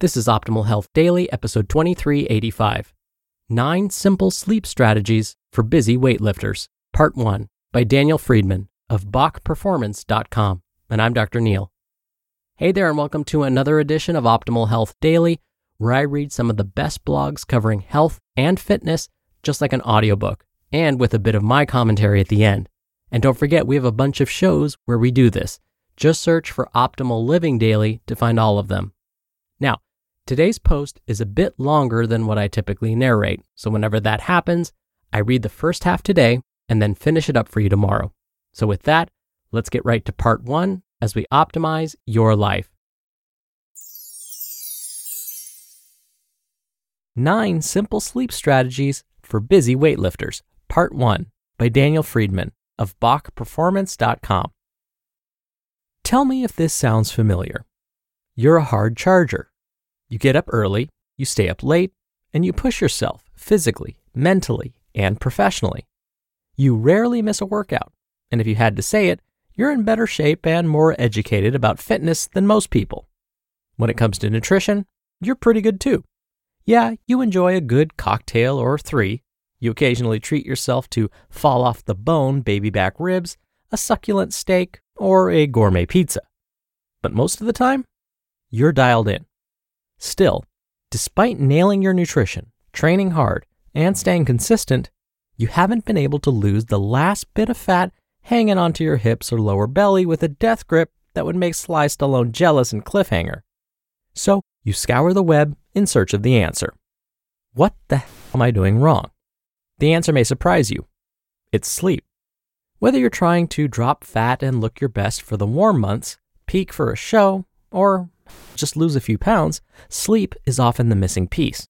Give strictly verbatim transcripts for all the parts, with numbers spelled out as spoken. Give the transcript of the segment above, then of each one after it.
This is Optimal Health Daily, episode twenty-three eighty-five. Nine Simple Sleep Strategies for Busy Weightlifters, Part one, by Daniel Freedman of Bach Performance dot com, and I'm Doctor Neil. Hey there, and welcome to another edition of Optimal Health Daily, where I read some of the best blogs covering health and fitness, just like an audiobook, and with a bit of my commentary at the end. And don't forget, we have a bunch of shows where we do this. Just search for Optimal Living Daily to find all of them. Now, today's post is a bit longer than what I typically narrate, so whenever that happens, I read the first half today and then finish it up for you tomorrow. So with that, let's get right to part one as we optimize your life. Nine Simple Sleep Strategies for Busy Weightlifters, Part one, by Daniel Freedman of Bach Performance dot com. Tell me if this sounds familiar. You're a hard charger. You get up early, you stay up late, and you push yourself physically, mentally, and professionally. You rarely miss a workout, and if you had to say it, you're in better shape and more educated about fitness than most people. When it comes to nutrition, you're pretty good too. Yeah, you enjoy a good cocktail or three. You occasionally treat yourself to fall off the bone baby back ribs, a succulent steak, or a gourmet pizza. But most of the time, you're dialed in. Still, despite nailing your nutrition, training hard, and staying consistent, you haven't been able to lose the last bit of fat hanging onto your hips or lower belly with a death grip that would make Sly Stallone jealous and cliffhanger. So you scour the web in search of the answer. What the hell am I doing wrong? The answer may surprise you. It's sleep. Whether you're trying to drop fat and look your best for the warm months, peak for a show, or just lose a few pounds, sleep is often the missing piece.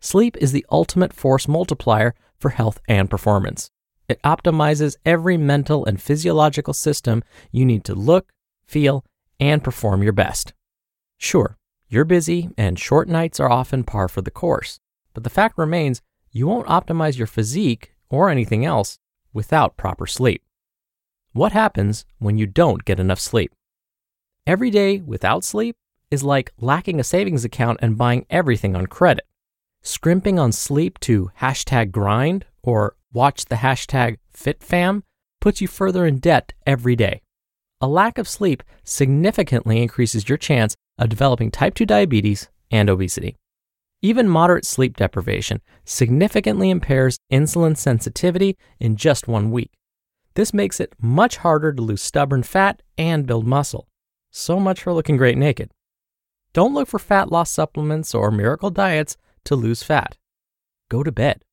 Sleep is the ultimate force multiplier for health and performance. It optimizes every mental and physiological system you need to look, feel, and perform your best. Sure, you're busy and short nights are often par for the course, but the fact remains you won't optimize your physique or anything else without proper sleep. What happens when you don't get enough sleep? Every day without sleep is like lacking a savings account and buying everything on credit. Scrimping on sleep to hashtag grind or watch the hashtag FitFam puts you further in debt every day. A lack of sleep significantly increases your chance of developing type two diabetes and obesity. Even moderate sleep deprivation significantly impairs insulin sensitivity in just one week. This makes it much harder to lose stubborn fat and build muscle. So much for looking great naked. Don't look for fat loss supplements or miracle diets to lose fat. Go to bed.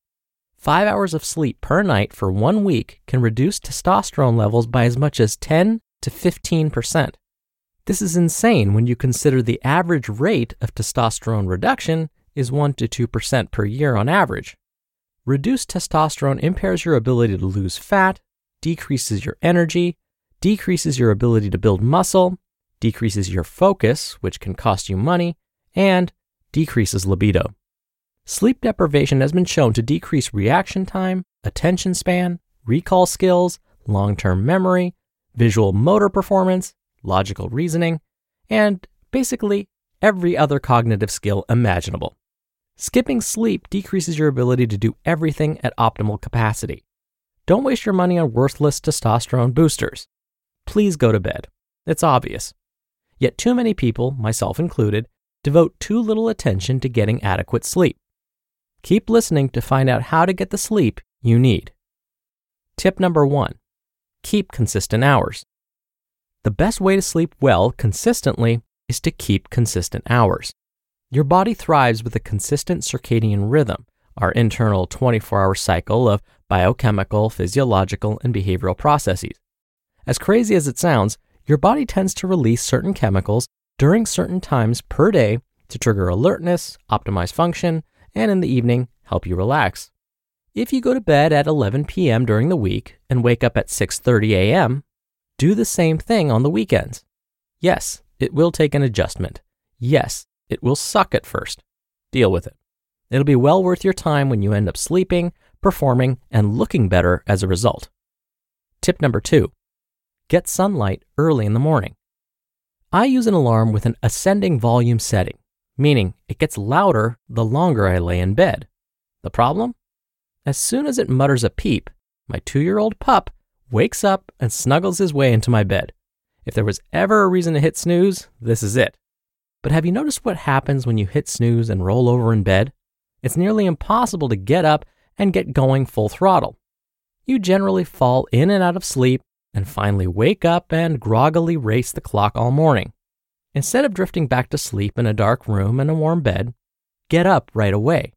Five hours of sleep per night for one week can reduce testosterone levels by as much as ten to fifteen percent. This is insane when you consider the average rate of testosterone reduction is one to two percent per year on average. Reduced testosterone impairs your ability to lose fat, decreases your energy, decreases your ability to build muscle, decreases your focus, which can cost you money, and decreases libido. Sleep deprivation has been shown to decrease reaction time, attention span, recall skills, long-term memory, visual motor performance, logical reasoning, and basically every other cognitive skill imaginable. Skipping sleep decreases your ability to do everything at optimal capacity. Don't waste your money on worthless testosterone boosters. Please go to bed. It's obvious. Yet too many people, myself included, devote too little attention to getting adequate sleep. Keep listening to find out how to get the sleep you need. Tip number one, keep consistent hours. The best way to sleep well consistently is to keep consistent hours. Your body thrives with a consistent circadian rhythm, our internal twenty-four hour cycle of biochemical, physiological, and behavioral processes. As crazy as it sounds, your body tends to release certain chemicals during certain times per day to trigger alertness, optimize function, and in the evening, help you relax. If you go to bed at eleven p.m. during the week and wake up at six thirty a.m., do the same thing on the weekends. Yes, it will take an adjustment. Yes, it will suck at first. Deal with it. It'll be well worth your time when you end up sleeping, performing, and looking better as a result. Tip number two, get sunlight early in the morning. I use an alarm with an ascending volume setting, meaning it gets louder the longer I lay in bed. The problem? As soon as it mutters a peep, my two-year-old pup wakes up and snuggles his way into my bed. If there was ever a reason to hit snooze, this is it. But have you noticed what happens when you hit snooze and roll over in bed? It's nearly impossible to get up and get going full throttle. You generally fall in and out of sleep and finally wake up and groggily race the clock all morning. Instead of drifting back to sleep in a dark room and a warm bed, get up right away.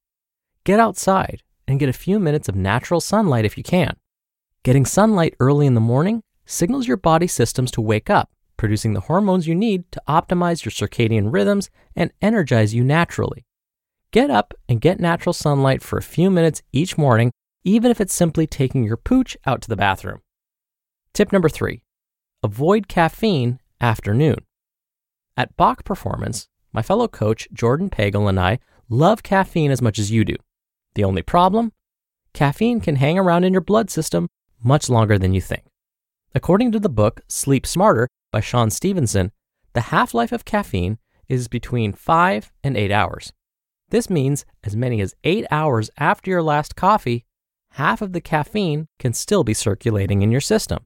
Get outside and get a few minutes of natural sunlight if you can. Getting sunlight early in the morning signals your body systems to wake up, producing the hormones you need to optimize your circadian rhythms and energize you naturally. Get up and get natural sunlight for a few minutes each morning, even if it's simply taking your pooch out to the bathroom. Tip number three, avoid caffeine after noon. At Bach Performance, my fellow coach Jordan Pagel and I love caffeine as much as you do. The only problem? Caffeine can hang around in your blood system much longer than you think. According to the book Sleep Smarter by Sean Stevenson, the half-life of caffeine is between five and eight hours. This means as many as eight hours after your last coffee, half of the caffeine can still be circulating in your system.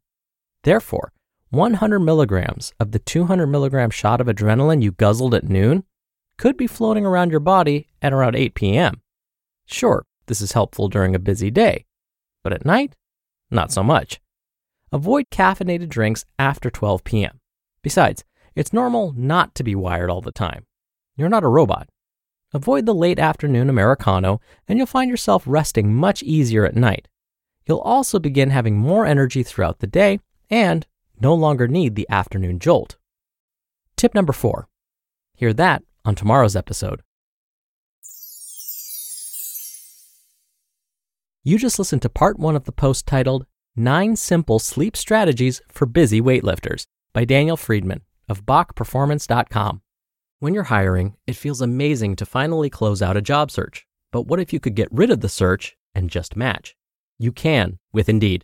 Therefore, one hundred milligrams of the two hundred milligram shot of adrenaline you guzzled at noon could be floating around your body at around eight p.m. Sure, this is helpful during a busy day, but at night, not so much. Avoid caffeinated drinks after twelve p.m. Besides, it's normal not to be wired all the time. You're not a robot. Avoid the late afternoon Americano, and you'll find yourself resting much easier at night. You'll also begin having more energy throughout the day and no longer need the afternoon jolt. Tip number four. Hear that on tomorrow's episode. You just listened to part one of the post titled Nine Simple Sleep Strategies for Busy Weightlifters by Daniel Freedman of Bach Performance dot com. When you're hiring, it feels amazing to finally close out a job search. But what if you could get rid of the search and just match? You can with Indeed.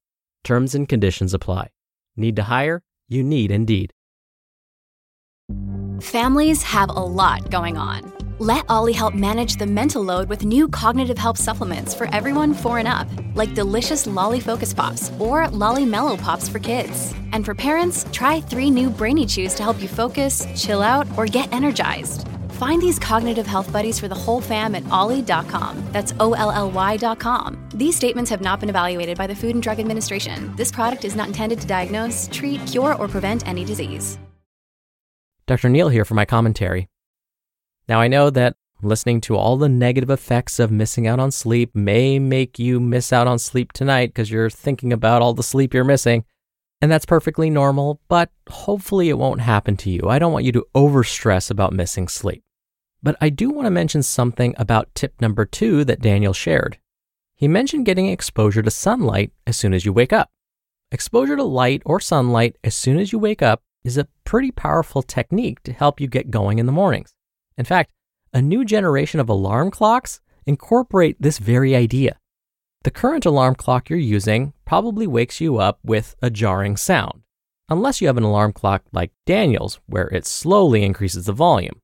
Terms and conditions apply. Need to hire? You need Indeed. Families have a lot going on. Let Ollie help manage the mental load with new cognitive health supplements for everyone four and up, like delicious Olly Focus Pops or Olly Mellow Pops for kids. And for parents, try three new Brainy Chews to help you focus, chill out, or get energized. Find these cognitive health buddies for the whole fam at O L L Y dot com. That's O L L Y dot com. These statements have not been evaluated by the Food and Drug Administration. This product is not intended to diagnose, treat, cure, or prevent any disease. Doctor Neil here for my commentary. Now, I know that listening to all the negative effects of missing out on sleep may make you miss out on sleep tonight because you're thinking about all the sleep you're missing, and that's perfectly normal, but hopefully it won't happen to you. I don't want you to overstress about missing sleep. But I do want to mention something about tip number two that Daniel shared. He mentioned getting exposure to sunlight as soon as you wake up. Exposure to light or sunlight as soon as you wake up is a pretty powerful technique to help you get going in the mornings. In fact, a new generation of alarm clocks incorporate this very idea. The current alarm clock you're using probably wakes you up with a jarring sound, unless you have an alarm clock like Daniel's, where it slowly increases the volume.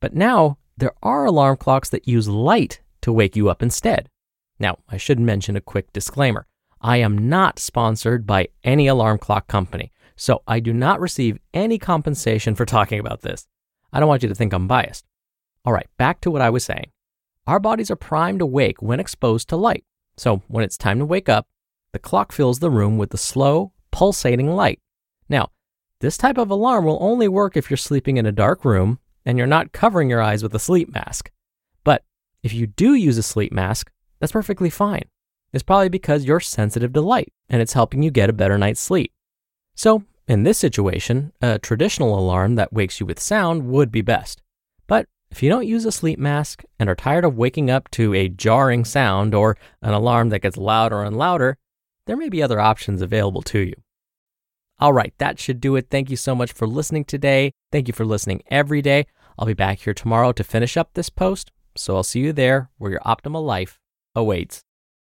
But now, there are alarm clocks that use light to wake you up instead. Now, I should mention a quick disclaimer. I am not sponsored by any alarm clock company, so I do not receive any compensation for talking about this. I don't want you to think I'm biased. All right, back to what I was saying. Our bodies are primed awake when exposed to light. So when it's time to wake up, the clock fills the room with the slow, pulsating light. Now, this type of alarm will only work if you're sleeping in a dark room and you're not covering your eyes with a sleep mask. But if you do use a sleep mask, that's perfectly fine. It's probably because you're sensitive to light and it's helping you get a better night's sleep. So in this situation, a traditional alarm that wakes you with sound would be best. But if you don't use a sleep mask and are tired of waking up to a jarring sound or an alarm that gets louder and louder, there may be other options available to you. All right, that should do it. Thank you so much for listening today. Thank you for listening every day. I'll be back here tomorrow to finish up this post, so I'll see you there where your optimal life awaits.